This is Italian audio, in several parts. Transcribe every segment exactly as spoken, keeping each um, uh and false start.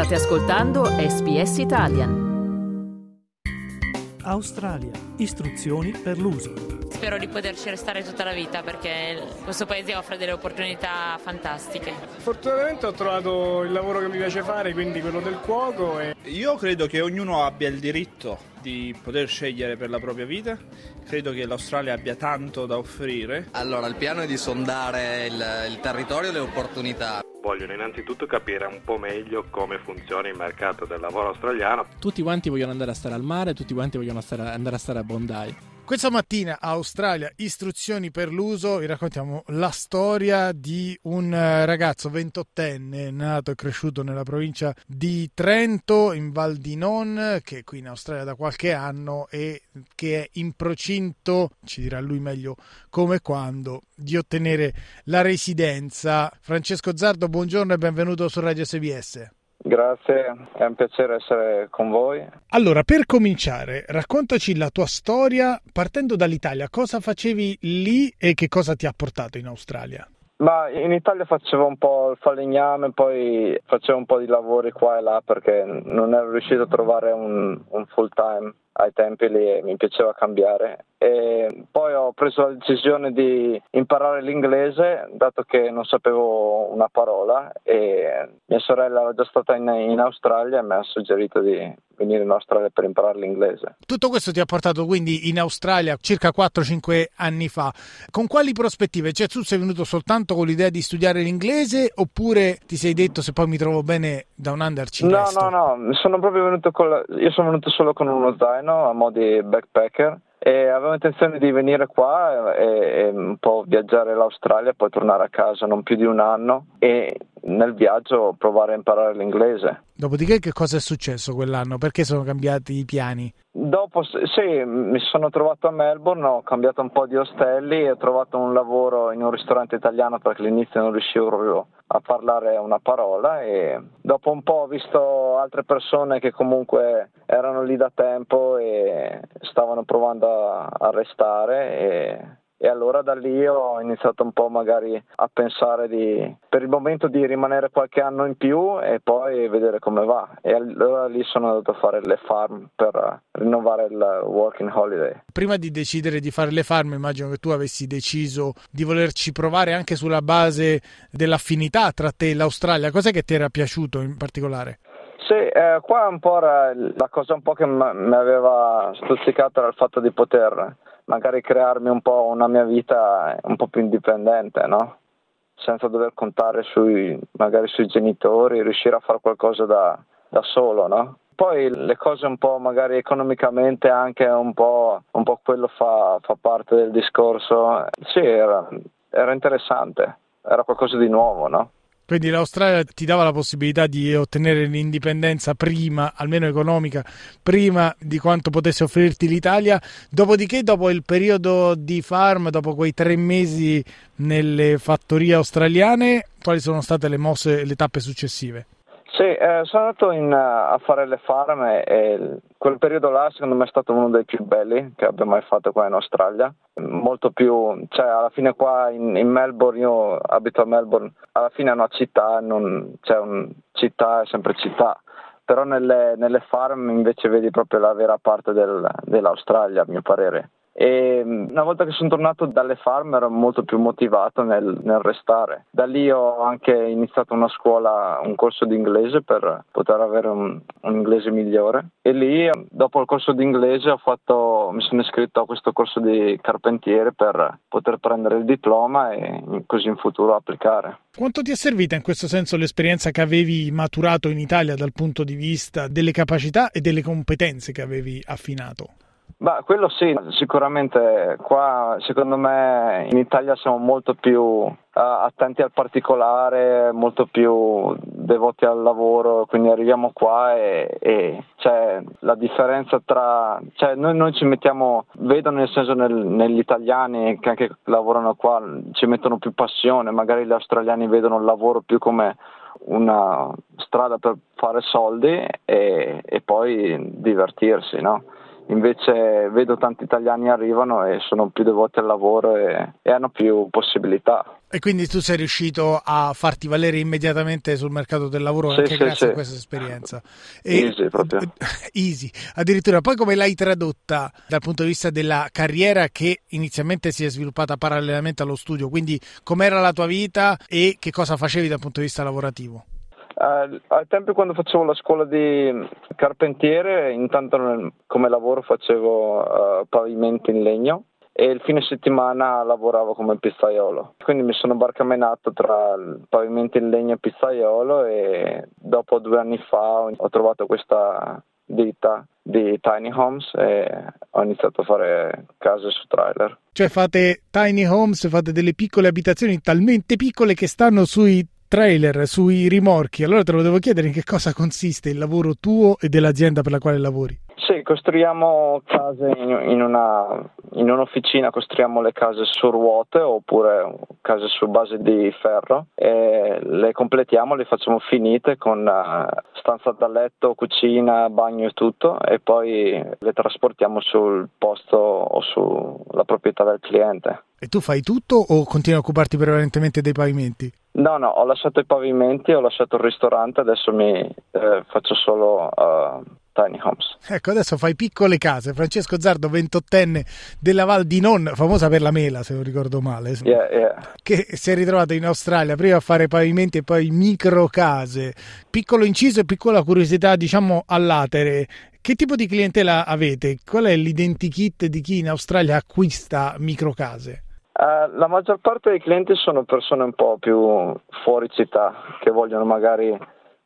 State ascoltando S B S Italian. Australia, istruzioni per l'uso. Spero di poterci restare tutta la vita perché questo paese offre delle opportunità fantastiche. Fortunatamente ho trovato il lavoro che mi piace fare, quindi quello del cuoco. E... Io credo che ognuno abbia il diritto di poter scegliere per la propria vita. Credo che l'Australia abbia tanto da offrire. Allora, il piano è di sondare il, il territorio e le opportunità. Vogliono innanzitutto capire un po' meglio come funziona il mercato del lavoro australiano. Tutti quanti vogliono andare a stare al mare, tutti quanti vogliono stare, andare a stare a Bondi. Questa mattina a Australia, istruzioni per l'uso, vi raccontiamo la storia di un ragazzo ventottenne nato e cresciuto nella provincia di Trento, in Val di Non, che è qui in Australia da qualche anno e che è in procinto, ci dirà lui meglio come e quando, di ottenere la residenza. Francesco Zardo, buongiorno e benvenuto su Radio S B S. Grazie, è un piacere essere con voi. Allora, per cominciare, raccontaci la tua storia partendo dall'Italia. Cosa facevi lì e che cosa ti ha portato in Australia? Ma in Italia facevo un po' il falegname, poi facevo un po' di lavori qua e là perché non ero riuscito a trovare un, un full time ai tempi lì e mi piaceva cambiare. E poi ho preso la decisione di imparare l'inglese, dato che non sapevo una parola, e mia sorella era già stata in, in Australia e mi ha suggerito di venire in Australia per imparare l'inglese. Tutto questo ti ha portato quindi in Australia circa quattro cinque anni fa. Con quali prospettive? Cioè, tu sei venuto soltanto con l'idea di studiare l'inglese oppure ti sei detto se poi mi trovo bene da un andarci? No, resto? no, no, sono proprio venuto con la... io sono venuto solo con uno zaino a mo' di backpacker. E avevo intenzione di venire qua e, e un po' viaggiare l'Australia, poi tornare a casa non più di un anno e nel viaggio provare a imparare l'inglese. Dopodiché che cosa è successo quell'anno? Perché sono cambiati i piani? Dopo sì, mi sono trovato a Melbourne, ho cambiato un po' di ostelli e ho trovato un lavoro in un ristorante italiano perché all'inizio non riuscivo proprio a parlare una parola e dopo un po' ho visto altre persone che comunque erano lì da tempo e stavano provando a restare e... E allora da lì ho iniziato un po' magari a pensare di, per il momento, di rimanere qualche anno in più e poi vedere come va. E allora lì sono andato a fare le farm per rinnovare il working holiday. Prima di decidere di fare le farm, immagino che tu avessi deciso di volerci provare anche sulla base dell'affinità tra te e l'Australia. Cos'è che ti era piaciuto in particolare? Sì, eh, qua un po' era la cosa un po' che m- mi aveva stuzzicato era il fatto di poter magari crearmi un po' una mia vita un po' più indipendente, no? Senza dover contare sui magari sui genitori, riuscire a fare qualcosa da, da solo, no? Poi le cose un po' magari economicamente anche un po', un po' quello fa, fa parte del discorso. Sì, era, era interessante, era qualcosa di nuovo, no? Quindi l'Australia ti dava la possibilità di ottenere l'indipendenza prima, almeno economica, prima di quanto potesse offrirti l'Italia. Dopodiché, dopo il periodo di farm, dopo quei tre mesi nelle fattorie australiane, quali sono state le mosse, le tappe successive? Sì, eh, sono andato in, a fare le farm e, e quel periodo là secondo me è stato uno dei più belli che abbia mai fatto qua in Australia. Molto più, cioè alla fine qua in, in Melbourne, io abito a Melbourne, alla fine è una città, non, cioè un, città è sempre città, però nelle, nelle farm invece vedi proprio la vera parte del, dell'Australia a mio parere. E una volta che sono tornato dalle farm ero molto più motivato nel, nel restare. Da lì ho anche iniziato una scuola, un corso di inglese per poter avere un, un inglese migliore. E lì dopo il corso di inglese ho fatto, mi sono iscritto a questo corso di carpentiere per poter prendere il diploma e così in futuro applicare. Quanto ti è servita in questo senso l'esperienza che avevi maturato in Italia dal punto di vista delle capacità e delle competenze che avevi affinato? Beh, quello sì, sicuramente qua secondo me in Italia siamo molto più uh, attenti al particolare, molto più devoti al lavoro, quindi arriviamo qua e, e c'è la differenza tra, cioè noi, noi ci mettiamo, vedo nel senso nel, negli italiani che anche lavorano qua ci mettono più passione, magari gli australiani vedono il lavoro più come una strada per fare soldi e, e poi divertirsi, no? invece vedo tanti italiani arrivano e sono più devoti al lavoro e, e hanno più possibilità. E quindi tu sei riuscito a farti valere immediatamente sul mercato del lavoro, sì, anche sì, grazie sì. a questa esperienza. E easy proprio. Easy. Addirittura poi come l'hai tradotta dal punto di vista della carriera che inizialmente si è sviluppata parallelamente allo studio? Quindi com'era la tua vita e che cosa facevi dal punto di vista lavorativo? Uh, al tempo quando facevo la scuola di carpentiere, intanto nel, come lavoro facevo uh, pavimenti in legno e il fine settimana lavoravo come pizzaiolo. Quindi mi sono barcamenato tra pavimenti in legno e pizzaiolo e dopo due anni fa ho trovato questa ditta di tiny homes e ho iniziato a fare case su trailer. Cioè fate tiny homes, fate delle piccole abitazioni talmente piccole che stanno sui trailer, sui rimorchi. Allora te lo devo chiedere, in che cosa consiste il lavoro tuo e dell'azienda per la quale lavori? Sì, costruiamo case in una in un'officina, costruiamo le case su ruote oppure case su base di ferro e le completiamo, le facciamo finite con stanza da letto, cucina, bagno e tutto e poi le trasportiamo sul posto o sulla proprietà del cliente. E tu fai tutto o continui a occuparti prevalentemente dei pavimenti? No, no, ho lasciato i pavimenti, ho lasciato il ristorante, adesso mi eh, faccio solo uh, tiny homes. Ecco, adesso fai piccole case. Francesco Zardo, ventottenne della Val di Non, famosa per la mela, se non ricordo male, yeah, yeah. che si è ritrovato in Australia prima a fare pavimenti e poi micro case. Piccolo inciso e piccola curiosità, diciamo, all'atere. Che tipo di clientela avete? Qual è l'identikit di chi in Australia acquista micro case? Uh, la maggior parte dei clienti sono persone un po' più fuori città, che vogliono magari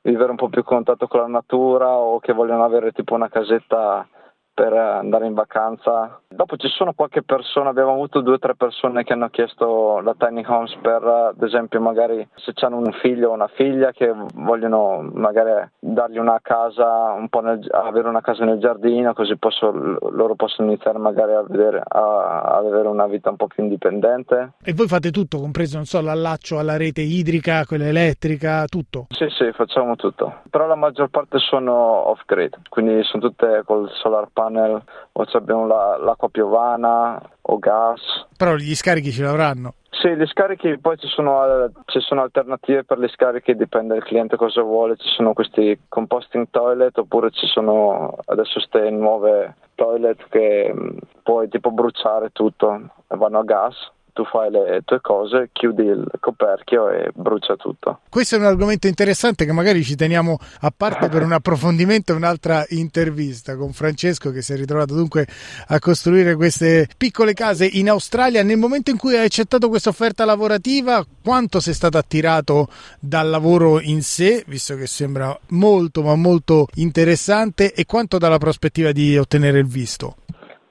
vivere un po' più in contatto con la natura o che vogliono avere tipo una casetta per andare in vacanza. Dopo ci sono qualche persona, abbiamo avuto due o tre persone che hanno chiesto la tiny homes per, ad esempio, magari se hanno un figlio o una figlia che vogliono magari dargli una casa, un po' nel, avere una casa nel giardino, così posso, loro possono iniziare magari a vedere a, a avere una vita un po' più indipendente. E voi fate tutto, compreso, non so, l'allaccio alla rete idrica, quella elettrica, tutto? Sì, sì, facciamo tutto. Però la maggior parte sono off-grid, quindi sono tutte col solar panel Panel, o abbiamo la, l'acqua piovana o gas. Però gli scarichi ce l'avranno? Sì, gli scarichi poi ci sono, ci sono alternative per gli scarichi, dipende dal cliente cosa vuole. Ci sono questi composting toilet oppure ci sono adesso queste nuove toilet che puoi tipo bruciare tutto, vanno a gas. Tu fai le tue cose, chiudi il coperchio e brucia tutto. Questo è un argomento interessante che magari ci teniamo a parte per un approfondimento e un'altra intervista con Francesco, che si è ritrovato dunque a costruire queste piccole case in Australia. Nel momento in cui hai accettato questa offerta lavorativa, quanto sei stato attirato dal lavoro in sé, visto che sembra molto ma molto interessante, e quanto dalla prospettiva di ottenere il visto?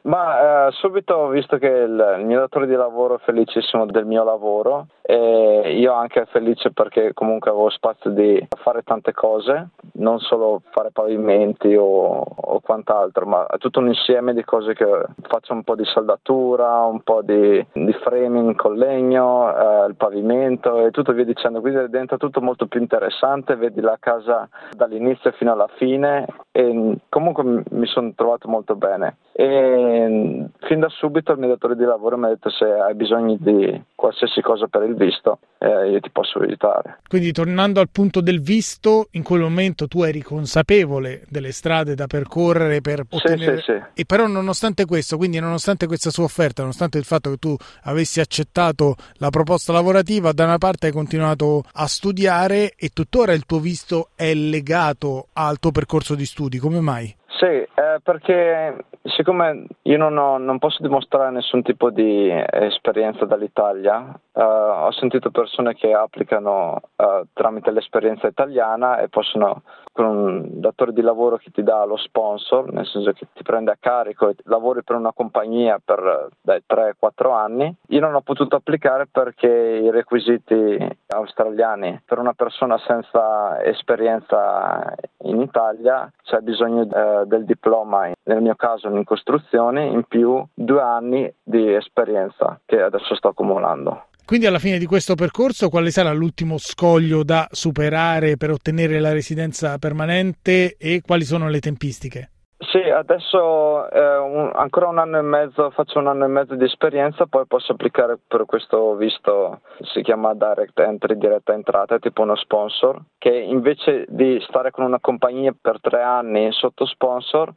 Ma eh, subito ho visto che il, il mio datore di lavoro è felicissimo del mio lavoro e io anche felice perché comunque avevo spazio di fare tante cose, non solo fare pavimenti o, o quant'altro, ma tutto un insieme di cose che faccio, un po' di saldatura, un po' di, di framing con legno, eh, il pavimento e tutto via dicendo, quindi diventa tutto molto più interessante, vedi la casa dall'inizio fino alla fine e comunque mi sono trovato molto bene. E fin da subito il mio datore di lavoro mi ha detto: se hai bisogno di qualsiasi cosa per il visto eh, io ti posso aiutare. Quindi, tornando al punto del visto, in quel momento tu eri consapevole delle strade da percorrere per ottenere... Sì, sì, sì. E però nonostante questo, quindi nonostante questa sua offerta, nonostante il fatto che tu avessi accettato la proposta lavorativa, da una parte hai continuato a studiare e tuttora il tuo visto è legato al tuo percorso di studi. Come mai? Sì, eh, perché siccome io non, ho, non posso dimostrare nessun tipo di esperienza dall'Italia, eh, ho sentito persone che applicano eh, tramite l'esperienza italiana e possono, con un datore di lavoro che ti dà lo sponsor, nel senso che ti prende a carico e lavori per una compagnia per dai tre quattro anni. Io non ho potuto applicare perché i requisiti australiani per una persona senza esperienza in Italia c'è bisogno eh, del diploma, nel mio caso in costruzione, in più due anni di esperienza che adesso sto accumulando. Quindi alla fine di questo percorso quale sarà l'ultimo scoglio da superare per ottenere la residenza permanente e quali sono le tempistiche? Sì, adesso eh, un, ancora un anno e mezzo, faccio un anno e mezzo di esperienza, poi posso applicare per questo visto, si chiama direct entry, diretta entrata, tipo uno sponsor, che invece di stare con una compagnia per tre anni sotto sponsor,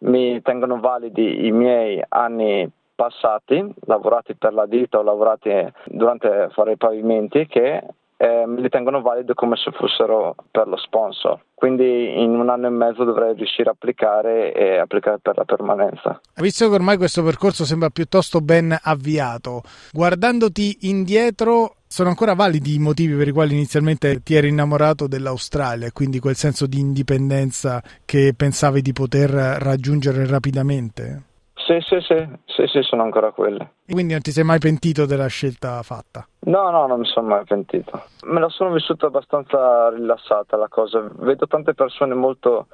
mi tengono validi i miei anni passati, lavorati per la ditta o lavorati durante fare i pavimenti, che eh, me li tengono validi come se fossero per lo sponsor. Quindi in un anno e mezzo dovrei riuscire a applicare e applicare per la permanenza. Visto che ormai questo percorso sembra piuttosto ben avviato, guardandoti indietro, sono ancora validi i motivi per i quali inizialmente ti eri innamorato dell'Australia, quindi quel senso di indipendenza che pensavi di poter raggiungere rapidamente? Sì, sì, sì, sì, sì, sono ancora quelle. Quindi non ti sei mai pentito della scelta fatta? No, no, non mi sono mai pentito. Me la sono vissuta abbastanza rilassata la cosa. Vedo tante persone molto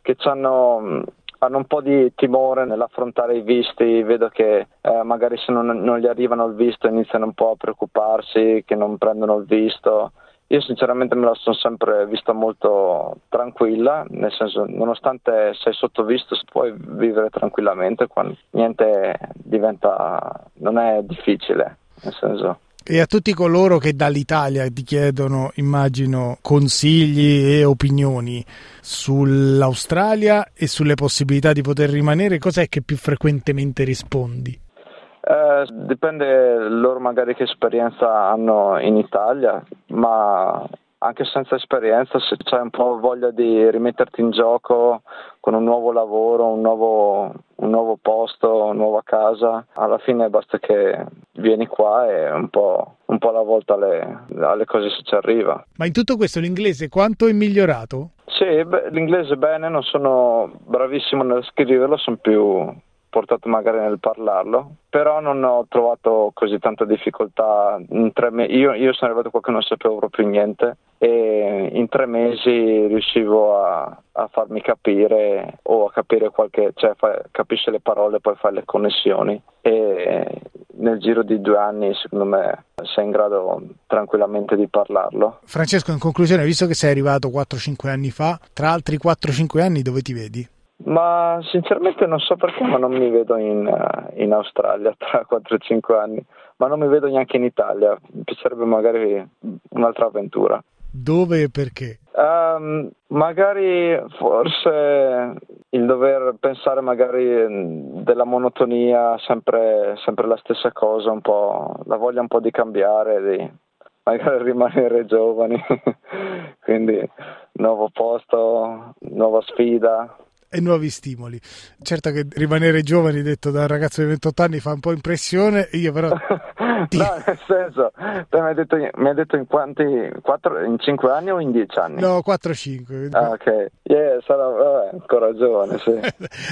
che hanno, hanno un po' di timore nell'affrontare i visti. Vedo che eh, magari se non, non gli arrivano il visto iniziano un po' a preoccuparsi, che non prendono il visto. Io sinceramente me la sono sempre vista molto tranquilla, nel senso, nonostante sei sotto visto puoi vivere tranquillamente, quando niente diventa, non è difficile, nel senso. E a tutti coloro che dall'Italia ti chiedono, immagino, consigli e opinioni sull'Australia e sulle possibilità di poter rimanere, cos'è che più frequentemente rispondi? Eh, dipende loro magari che esperienza hanno in Italia, ma anche senza esperienza, se c'hai un po' voglia di rimetterti in gioco con un nuovo lavoro, un nuovo, un nuovo posto, una nuova casa, alla fine basta che vieni qua e un po', un po' alla volta alle, alle cose si ci arriva. Ma in tutto questo l'inglese quanto è migliorato? Sì, beh, l'inglese bene, non sono bravissimo nel scriverlo, sono più portato magari nel parlarlo, però non ho trovato così tanta difficoltà. In tre me- io, io sono arrivato qua che non sapevo proprio niente e in tre mesi riuscivo a, a farmi capire o a capire qualche, cioè fa, capisce le parole, poi fai le connessioni, e nel giro di due anni secondo me sei in grado tranquillamente di parlarlo. Francesco, in conclusione, visto che sei arrivato quattro cinque anni fa, tra altri quattro cinque anni dove ti vedi? Ma sinceramente non so perché, ma non mi vedo in, in Australia tra quattro cinque anni, ma non mi vedo neanche in Italia, mi piacerebbe magari un'altra avventura. Dove e perché? Um, magari forse il dover pensare magari della monotonia, sempre, sempre la stessa cosa, un po', la voglia un po' di cambiare, di magari rimanere giovani, quindi nuovo posto, nuova sfida e nuovi stimoli. Certo che rimanere giovani, detto da un ragazzo di ventotto anni, fa un po' impressione, io però ti... No, nel senso, mi hai detto, mi hai detto in quanti, quattro, in cinque anni o in dieci anni? No, quattro cinque. Ah, ok, yeah, sarò, vabbè, ancora giovane, sì.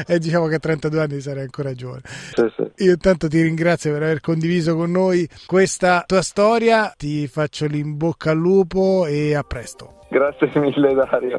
E diciamo che a trentadue anni sarai ancora giovane. Sì, sì. Io intanto ti ringrazio per aver condiviso con noi questa tua storia, ti faccio l'in bocca al lupo e a presto. Grazie mille, Dario.